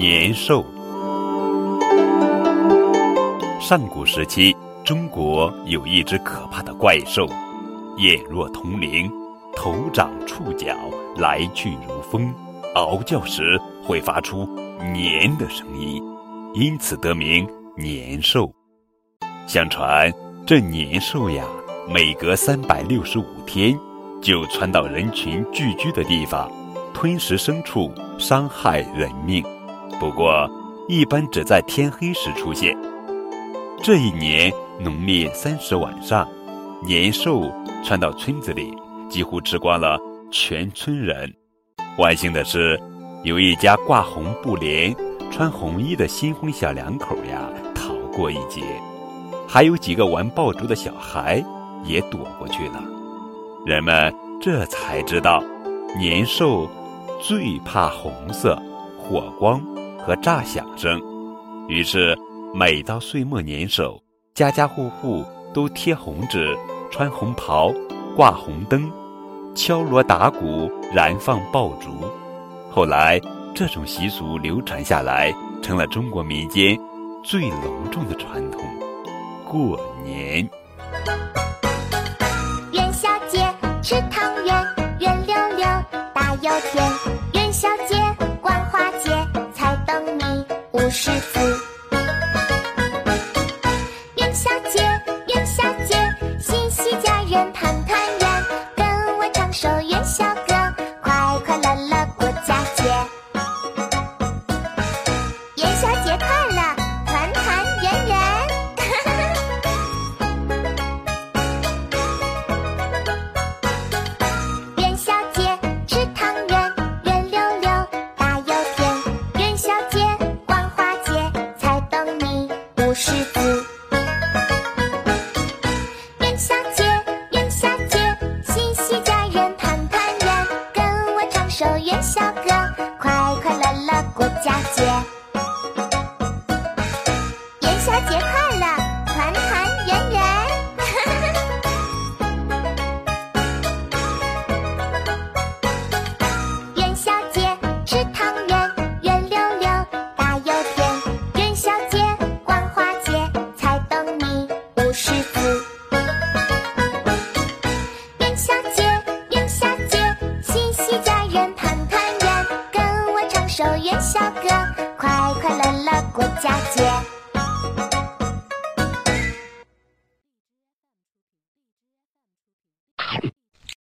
年兽。上古时期，中国有一只可怕的怪兽，眼若铜铃，头长触角，来去如风，嗷叫时会发出年的声音，因此得名年兽。相传这年兽呀，每隔365天就窜到人群聚居的地方，吞食牲畜，伤害人命。不过一般只在天黑时出现。这一年农历30晚上，年兽窜到村子里，几乎吃光了全村人。万幸的是，有一家挂红布帘、穿红衣的新婚小两口呀，逃过一劫，还有几个玩爆竹的小孩也躲过去了。人们这才知道，年兽最怕红色、火光和炸响声，于是每到岁末年首，家家户户都贴红纸、穿红袍、挂红灯、敲锣打鼓、燃放爆竹。后来这种习俗流传下来，成了中国民间最隆重的传统——过年。元宵节吃汤圆，圆溜溜大又甜；元宵节逛花街，猜灯谜舞狮子。元宵歌，快快乐乐过佳节。